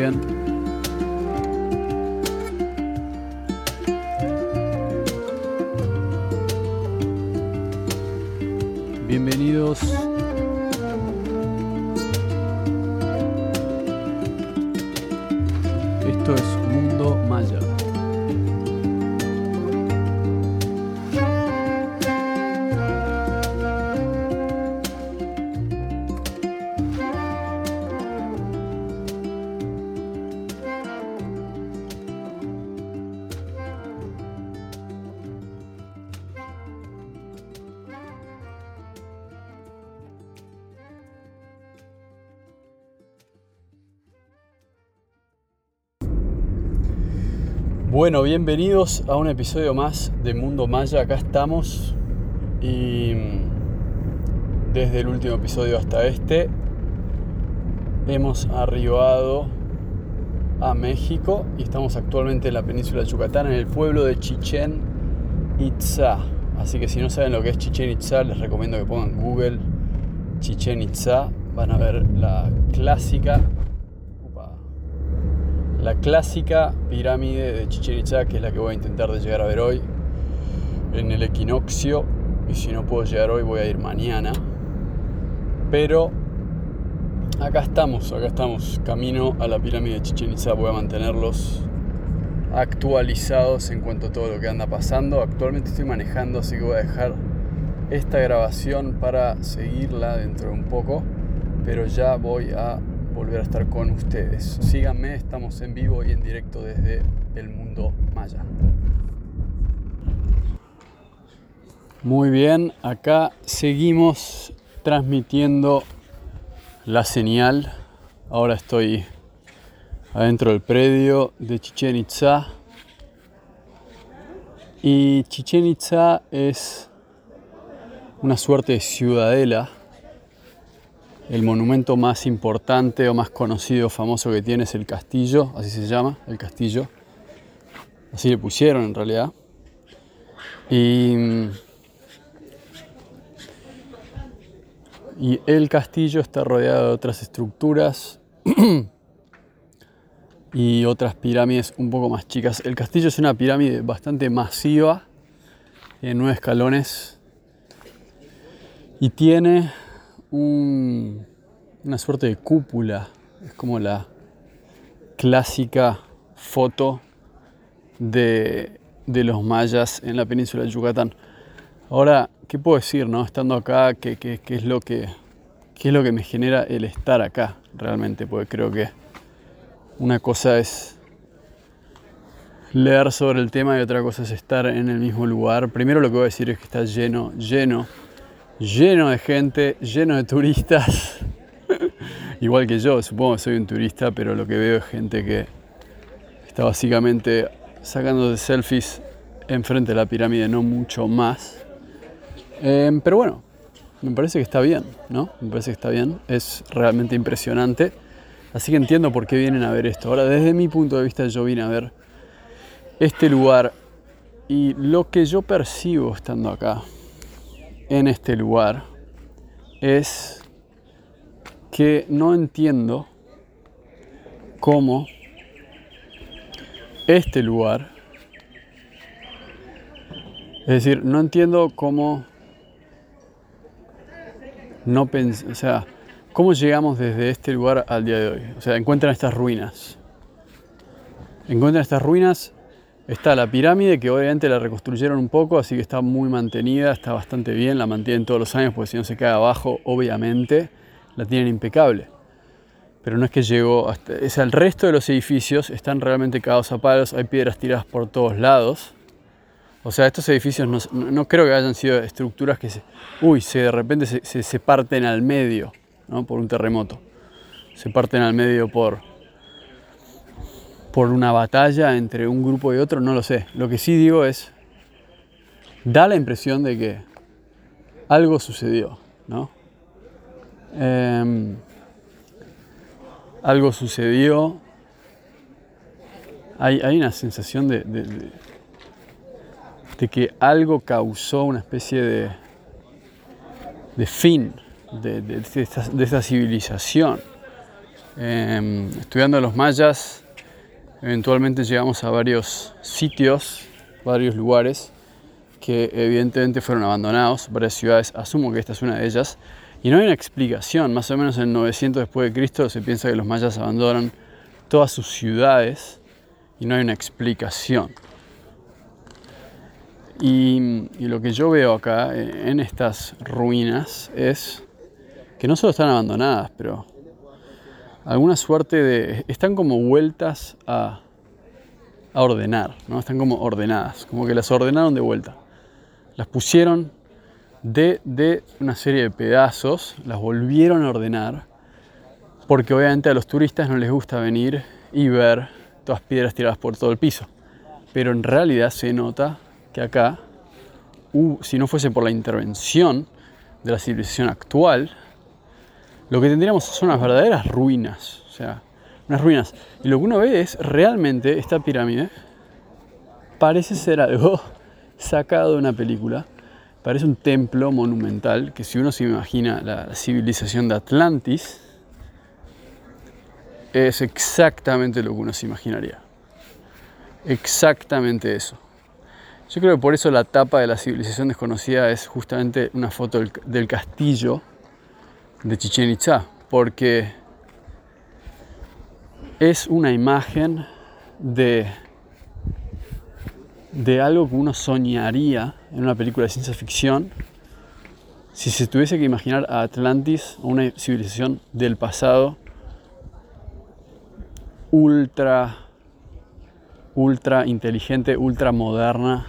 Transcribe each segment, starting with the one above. bien. Bienvenidos. Esto es Mundo Maya. Bueno, bienvenidos a un episodio más de Mundo Maya. Acá estamos y desde el último episodio hasta este hemos arribado a México y estamos actualmente en la península de Yucatán, en el pueblo de Chichén Itzá. Así que si no saben lo que es Chichén Itzá, les recomiendo que pongan Google Chichén Itzá. Van a ver la clásica pirámide de Chichén Itzá, que es la que voy a intentar de llegar a ver hoy en el equinoccio, y si no puedo llegar hoy voy a ir mañana, pero acá estamos, camino a la pirámide de Chichén Itzá. Voy a mantenerlos actualizados en cuanto a todo lo que anda pasando. Actualmente estoy manejando, así que voy a dejar esta grabación para seguirla dentro de un poco, pero ya voy a volver a estar con ustedes. Síganme, estamos en vivo y en directo desde el Mundo Maya. Muy bien, acá seguimos transmitiendo la señal. Ahora estoy adentro del predio de Chichén Itzá. Y Chichén Itzá es una suerte de ciudadela. El monumento más importante o más conocido, famoso que tiene es el castillo, así se llama, el castillo. Así le pusieron en realidad. Y el castillo está rodeado de otras estructuras y otras pirámides un poco más chicas. El castillo es una pirámide bastante masiva, en 9 escalones, y tiene una suerte de cúpula. Es como la clásica foto de los mayas en la península de Yucatán. Ahora, ¿qué puedo decir, no? Estando acá, ¿qué es lo que me genera el estar acá realmente? Porque creo que una cosa es leer sobre el tema y otra cosa es estar en el mismo lugar. Primero lo que voy a decir es que está lleno de gente, lleno de turistas, igual que yo, supongo que soy un turista, pero lo que veo es gente que está básicamente sacándose selfies enfrente de la pirámide, no mucho más, pero bueno, me parece que está bien, ¿no? Me parece que está bien, es realmente impresionante, así que entiendo por qué vienen a ver esto. Ahora, desde mi punto de vista, yo vine a ver este lugar y lo que yo percibo estando acá, en este lugar, es que no entiendo cómo este lugar, es decir, no entiendo cómo cómo llegamos desde este lugar al día de hoy. O sea, encuentran estas ruinas. Está la pirámide, que obviamente la reconstruyeron un poco, así que está muy mantenida, está bastante bien, la mantienen todos los años, porque si no se cae abajo, obviamente, la tienen impecable. Pero no es que llegó hasta... Es el resto de los edificios están realmente cagados a palos, hay piedras tiradas por todos lados. O sea, estos edificios no creo que hayan sido estructuras que se parten al medio, ¿no? Por un terremoto. Se parten al medio por una batalla entre un grupo y otro, no lo sé. Lo que sí digo es, da la impresión de que algo sucedió, ¿no? Algo sucedió. Hay una sensación de que algo causó una especie de fin de esta civilización. Estudiando a los mayas, eventualmente llegamos a varios sitios, varios lugares que evidentemente fueron abandonados, varias ciudades, asumo que esta es una de ellas, y no hay una explicación. Más o menos en 900 después de Cristo se piensa que los mayas abandonan todas sus ciudades y no hay una explicación. Y lo que yo veo acá en estas ruinas es que no solo están abandonadas, pero alguna suerte de... están como vueltas a ordenar, ¿no? Están como ordenadas, como que las ordenaron de vuelta. Las pusieron de una serie de pedazos, las volvieron a ordenar, porque obviamente a los turistas no les gusta venir y ver todas piedras tiradas por todo el piso. Pero en realidad se nota que acá, si no fuese por la intervención de la civilización actual, lo que tendríamos son unas verdaderas ruinas, o sea, unas ruinas. Y lo que uno ve es, realmente, esta pirámide parece ser algo sacado de una película. Parece un templo monumental, que si uno se imagina la civilización de Atlantis, es exactamente lo que uno se imaginaría. Exactamente eso. Yo creo que por eso la tapa de la civilización desconocida es justamente una foto del castillo de Chichén Itzá, porque es una imagen de algo que uno soñaría en una película de ciencia ficción si se tuviese que imaginar a Atlantis, una civilización del pasado ultra inteligente, ultra moderna,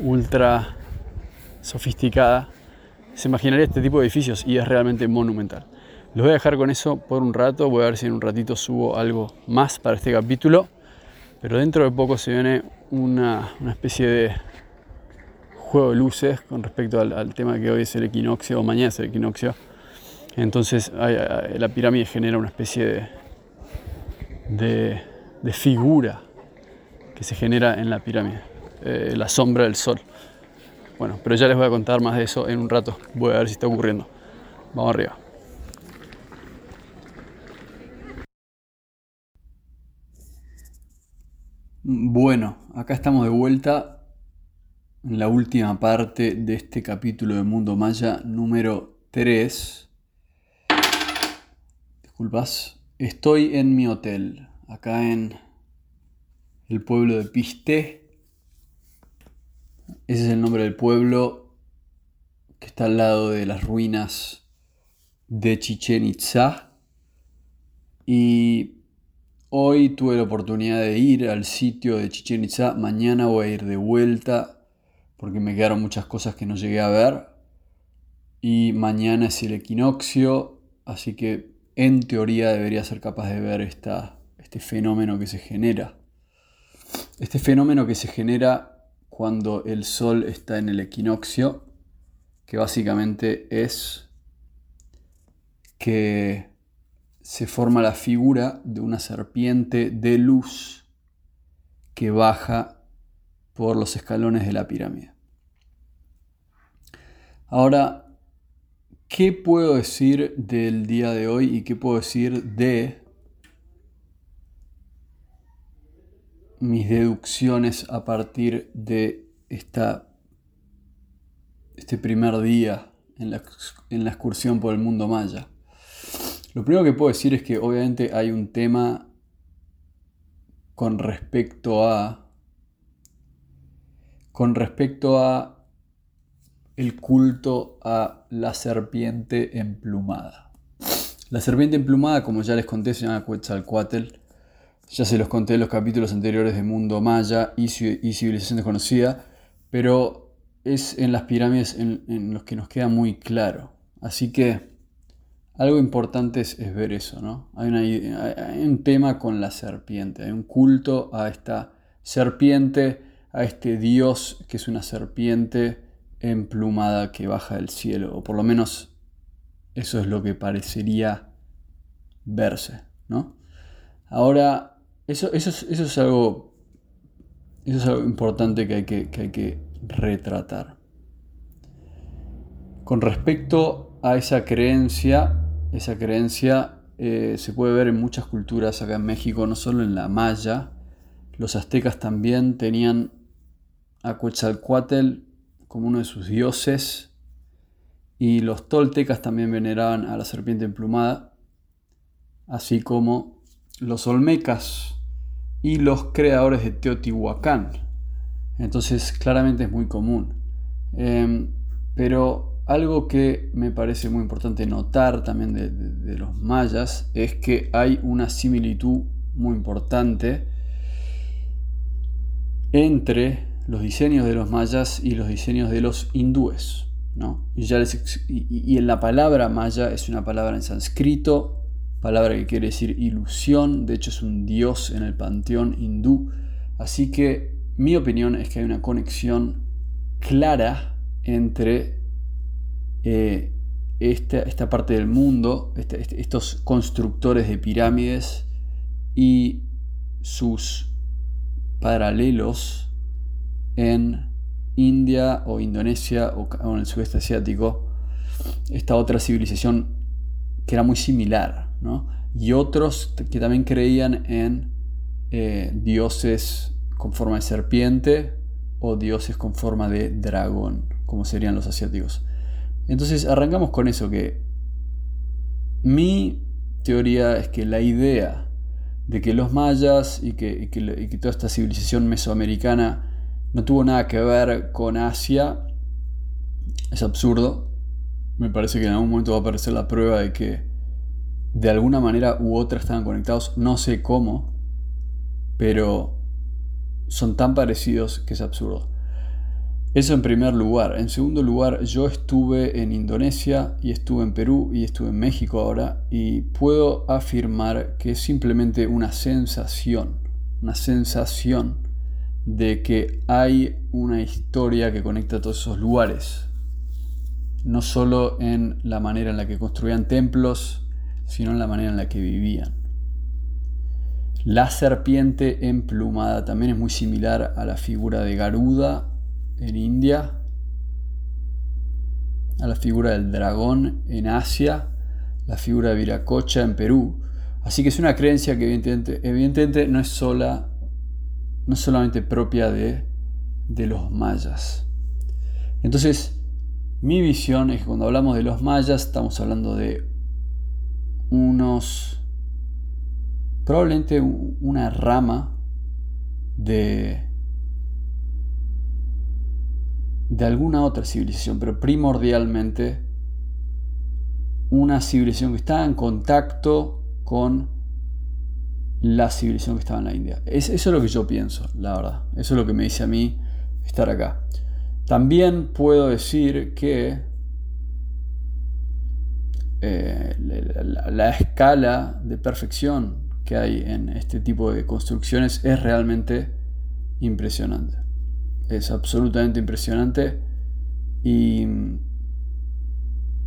ultra sofisticada. Se imaginaría este tipo de edificios y es realmente monumental. Los voy a dejar con eso por un rato. Voy a ver si en un ratito subo algo más para este capítulo, pero dentro de poco se viene una especie de juego de luces con respecto al tema que hoy es el equinoccio, o mañana es el equinoccio. Entonces la pirámide genera una especie de figura que se genera en la pirámide, la sombra del sol. Bueno, pero ya les voy a contar más de eso en un rato. Voy a ver si está ocurriendo. Vamos arriba. Bueno, acá estamos de vuelta en la última parte de este capítulo de Mundo Maya número 3. Disculpas. Estoy en mi hotel, acá en el pueblo de Pisté. Ese es el nombre del pueblo que está al lado de las ruinas de Chichén Itzá. Y hoy tuve la oportunidad de ir al sitio de Chichén Itzá. Mañana voy a ir de vuelta, porque me quedaron muchas cosas que no llegué a ver. Y mañana es el equinoccio, así que en teoría debería ser capaz de ver este fenómeno que se genera. Este fenómeno que se genera cuando el sol está en el equinoccio, que básicamente es que se forma la figura de una serpiente de luz que baja por los escalones de la pirámide. Ahora, ¿qué puedo decir del día de hoy y qué puedo decir de mis deducciones a partir de este primer día en la excursión por el mundo maya? Lo primero que puedo decir es que obviamente hay un tema con respecto a el culto a la serpiente emplumada. La serpiente emplumada, como ya les conté, se llama Quetzalcoatl. Ya se los conté en los capítulos anteriores de Mundo Maya y Civilización Desconocida, pero es en las pirámides en los que nos queda muy claro. Así que algo importante es ver eso, ¿no? Hay un tema con la serpiente, hay un culto a esta serpiente, a este dios que es una serpiente emplumada que baja del cielo, o por lo menos eso es lo que parecería verse, ¿no? Ahora, eso es algo importante que hay que retratar. Con respecto a esa creencia se puede ver en muchas culturas acá en México, no solo en la maya. Los aztecas también tenían a Quetzalcoatl como uno de sus dioses, y los toltecas también veneraban a la serpiente emplumada, así como los olmecas y los creadores de Teotihuacán. Entonces claramente es muy común. Pero algo que me parece muy importante notar también de los mayas es que hay una similitud muy importante entre los diseños de los mayas y los diseños de los hindúes, ¿no? Y en la palabra maya es una palabra en sánscrito, palabra que quiere decir ilusión, de hecho es un dios en el panteón hindú, así que mi opinión es que hay una conexión clara entre esta parte del mundo, estos constructores de pirámides y sus paralelos en India o Indonesia o en el sudeste asiático, esta otra civilización que era muy similar, ¿no? Y otros que también creían en dioses con forma de serpiente o dioses con forma de dragón, como serían los asiáticos. Entonces arrancamos con eso, que mi teoría es que la idea de que los mayas y que toda esta civilización mesoamericana no tuvo nada que ver con Asia es absurdo. Me parece que en algún momento va a aparecer la prueba de que de alguna manera u otra estaban conectados, no sé cómo, pero son tan parecidos que es absurdo. Eso en primer lugar. En segundo lugar, yo estuve en Indonesia y estuve en Perú y estuve en México ahora, y puedo afirmar que es simplemente una sensación de que hay una historia que conecta a todos esos lugares, no solo en la manera en la que construían templos, sino en la manera en la que vivían. La serpiente emplumada también es muy similar a la figura de Garuda en India, a la figura del dragón en Asia, la figura de Viracocha en Perú. Así que es una creencia que evidentemente no es solamente propia de los mayas. Entonces, mi visión es que cuando hablamos de los mayas estamos hablando de probablemente una rama de alguna otra civilización, pero primordialmente una civilización que está en contacto con la civilización que estaba en la India. Eso es lo que yo pienso, la verdad. Eso es lo que me dice a mí estar acá. También puedo decir que la escala de perfección que hay en este tipo de construcciones es realmente impresionante. Es absolutamente impresionante y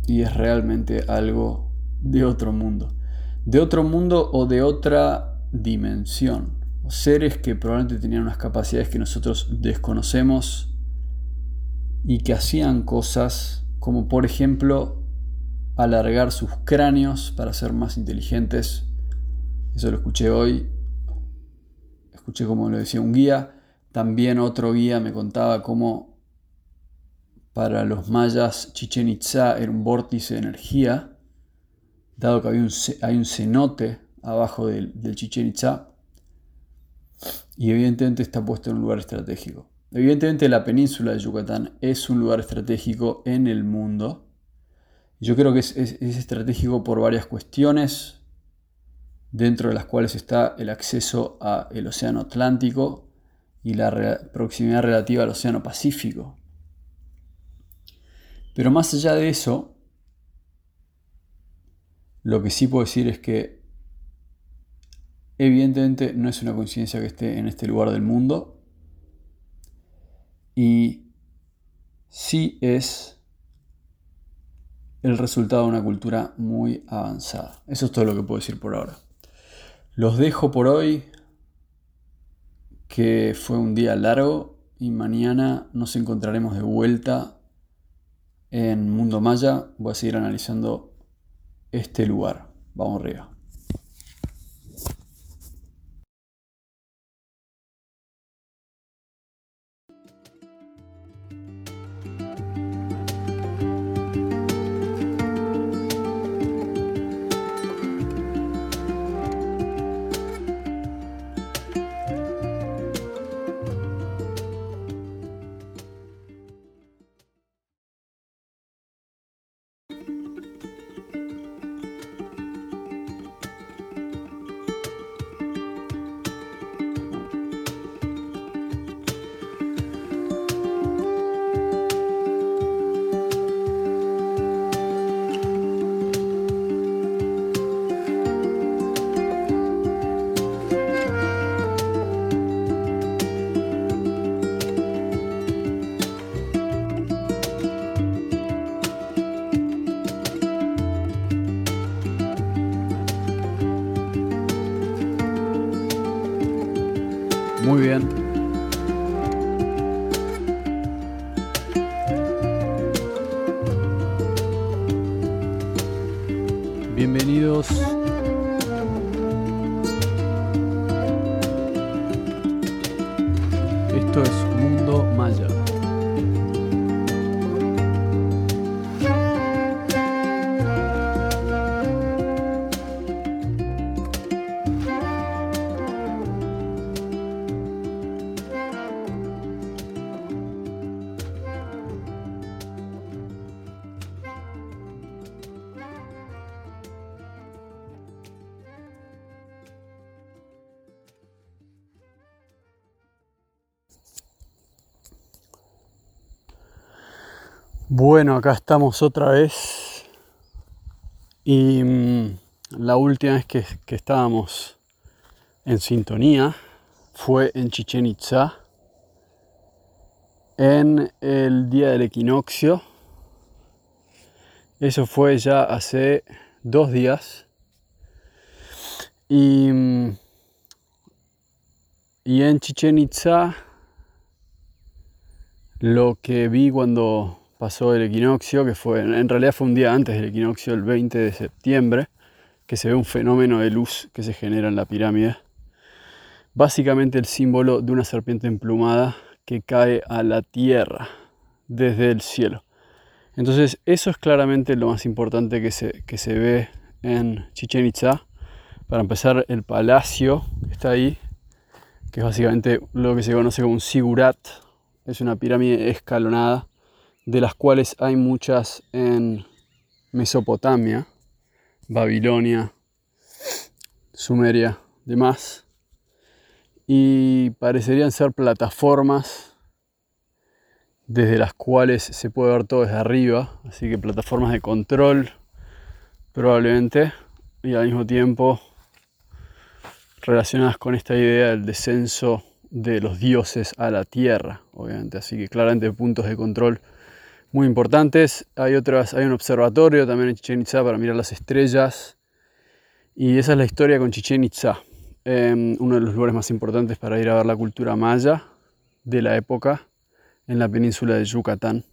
es realmente algo de otro mundo. De otro mundo o de otra dimensión, seres que probablemente tenían unas capacidades que nosotros desconocemos y que hacían cosas como, por ejemplo, alargar sus cráneos para ser más inteligentes. Eso lo escuché hoy, escuché como lo decía un guía. También otro guía me contaba cómo para los mayas Chichén Itzá era un vórtice de energía, dado que hay un cenote abajo del Chichén Itzá, y evidentemente está puesto en un lugar estratégico. Evidentemente la península de Yucatán es un lugar estratégico en el mundo. Yo creo que es estratégico por varias cuestiones, dentro de las cuales está el acceso al Océano Atlántico y la proximidad relativa al Océano Pacífico. Pero más allá de eso, lo que sí puedo decir es que evidentemente no es una coincidencia que esté en este lugar del mundo, y sí es el resultado de una cultura muy avanzada. Eso es todo lo que puedo decir por ahora. Los dejo por hoy, que fue un día largo, y mañana nos encontraremos de vuelta en Mundo Maya. Voy a seguir analizando este lugar. Vamos arriba. Esto es Mundo Maya. Bueno, acá estamos otra vez y la última vez que estábamos en sintonía fue en Chichén Itzá en el día del equinoccio. Eso fue ya hace 2 días y en Chichén Itzá lo que vi cuando pasó el equinoccio, que fue, en realidad fue un día antes del equinoccio, el 20 de septiembre, que se ve un fenómeno de luz que se genera en la pirámide. Básicamente el símbolo de una serpiente emplumada que cae a la tierra desde el cielo. Entonces eso es claramente lo más importante que se ve en Chichén Itzá. Para empezar, el palacio que está ahí, que es básicamente lo que se conoce como un zigurat, es una pirámide escalonada, de las cuales hay muchas en Mesopotamia, Babilonia, Sumeria, demás. Y parecerían ser plataformas desde las cuales se puede ver todo desde arriba, así que plataformas de control probablemente, y al mismo tiempo relacionadas con esta idea del descenso de los dioses a la tierra, obviamente, así que claramente puntos de control muy importantes. Hay un observatorio también en Chichén Itzá para mirar las estrellas. Y esa es la historia con Chichén Itzá. Uno de los lugares más importantes para ir a ver la cultura maya de la época en la península de Yucatán.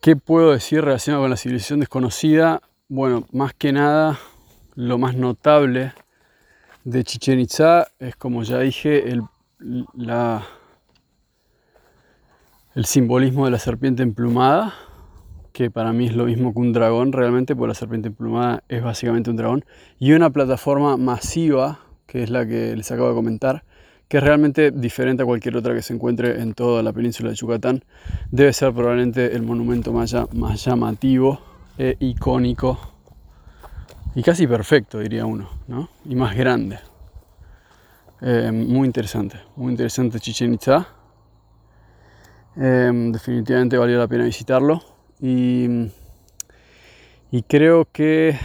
¿Qué puedo decir relacionado con la civilización desconocida? Bueno, más que nada, lo más notable de Chichén Itzá es, como ya dije, el simbolismo de la serpiente emplumada, que para mí es lo mismo que un dragón realmente, porque la serpiente emplumada es básicamente un dragón, y una plataforma masiva, que es la que les acabo de comentar, que es realmente diferente a cualquier otra que se encuentre en toda la península de Yucatán. Debe ser probablemente el monumento maya más llamativo, icónico, y casi perfecto, diría uno, ¿no? Y más grande. Muy interesante Chichén Itzá. Definitivamente valió la pena visitarlo y creo que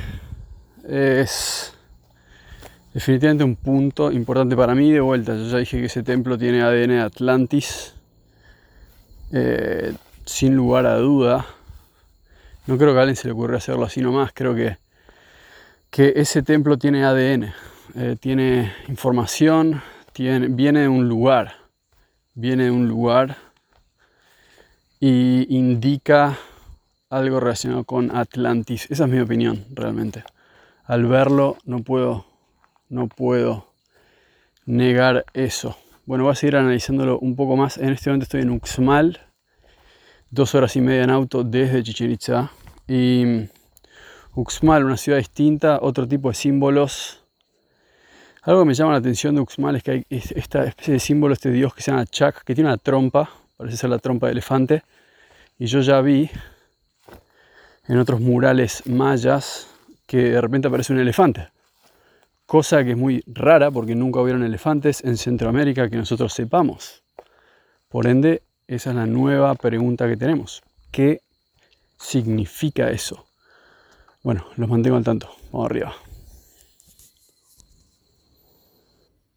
es definitivamente un punto importante para mí. De vuelta, yo ya dije que ese templo tiene ADN de Atlantis, sin lugar a duda. No creo que a alguien se le ocurra hacerlo así nomás. Creo que ese templo tiene ADN, tiene información, viene de un lugar y indica algo relacionado con Atlantis. Esa es mi opinión realmente. Al verlo no puedo negar eso. Bueno, voy a seguir analizándolo un poco más. En este momento estoy en Uxmal, 2 horas y media en auto desde Chichén Itzá. Y Uxmal, una ciudad distinta, otro tipo de símbolos. Algo que me llama la atención de Uxmal es que hay esta especie de símbolo, este dios que se llama Chak, que tiene una trompa. Parece ser la trompa de elefante, y yo ya vi en otros murales mayas que de repente aparece un elefante, cosa que es muy rara porque nunca hubieron elefantes en Centroamérica que nosotros sepamos. Por ende, esa es la nueva pregunta que tenemos: ¿qué significa eso? Bueno, los mantengo al tanto. Vamos arriba.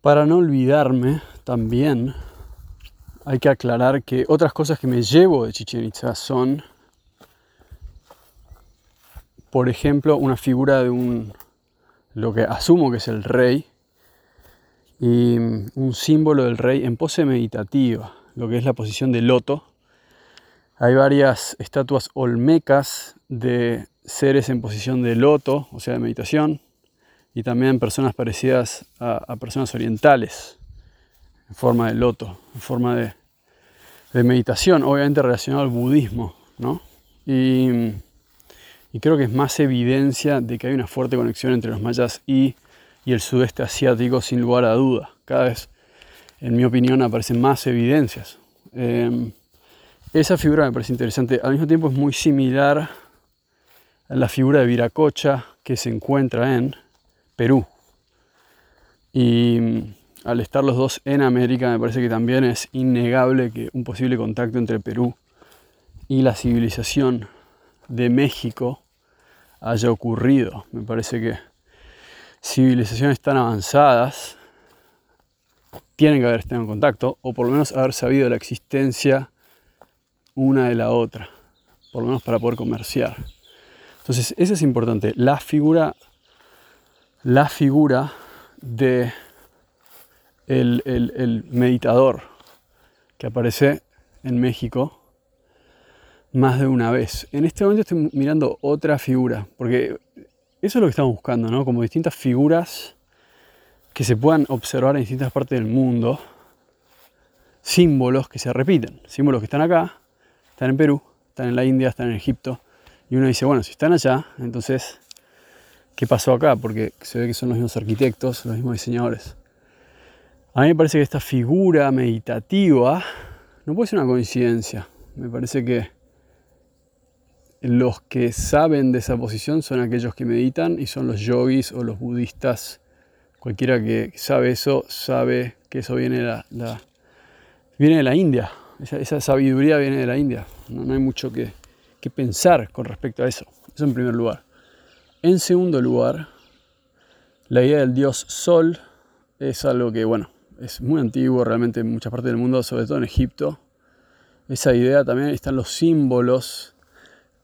Para no olvidarme también, hay que aclarar que otras cosas que me llevo de Chichén Itzá son, por ejemplo, una figura de lo que asumo que es el rey, y un símbolo del rey en pose meditativa, lo que es la posición de loto. Hay varias estatuas olmecas de seres en posición de loto, o sea, de meditación, y también personas parecidas a personas orientales. en forma de loto, en forma de meditación, obviamente relacionado al budismo, ¿no? Y creo que es más evidencia de que hay una fuerte conexión entre los mayas y el sudeste asiático, sin lugar a duda. Cada vez, en mi opinión, aparecen más evidencias. Esa figura me parece interesante. Al mismo tiempo es muy similar a la figura de Viracocha que se encuentra en Perú. Y al estar los dos en América, me parece que también es innegable que un posible contacto entre Perú y la civilización de México haya ocurrido. Me parece que civilizaciones tan avanzadas tienen que haber estado en contacto, o por lo menos haber sabido de la existencia una de la otra, por lo menos para poder comerciar. Entonces, eso es importante. La figura de el meditador que aparece en México más de una vez. En este momento estoy mirando otra figura, porque eso es lo que estamos buscando, ¿no? Como distintas figuras que se puedan observar en distintas partes del mundo, símbolos que se repiten, símbolos que están acá, están en Perú, están en la India, están en Egipto, y uno dice, bueno, si están allá, entonces, ¿qué pasó acá? Porque se ve que son los mismos arquitectos, los mismos diseñadores. A mí me parece que esta figura meditativa no puede ser una coincidencia. Me parece que los que saben de esa posición son aquellos que meditan, y son los yogis o los budistas. Cualquiera que sabe eso, sabe que eso viene de la India. Esa sabiduría viene de la India. No hay mucho que pensar con respecto a eso. Eso en primer lugar. En segundo lugar, la idea del dios Sol es algo que, bueno, es muy antiguo realmente en muchas partes del mundo, sobre todo en Egipto. Esa idea también, están los símbolos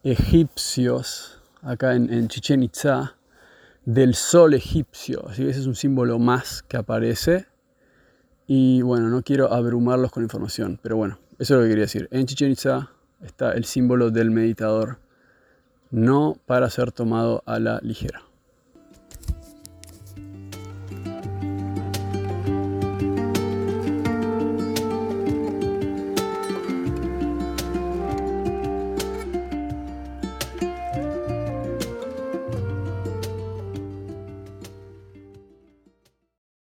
egipcios acá en Chichén Itzá, del sol egipcio. Así que ese es un símbolo más que aparece. Y bueno, no quiero abrumarlos con información, pero bueno, eso es lo que quería decir. En Chichén Itzá está el símbolo del meditador, no para ser tomado a la ligera.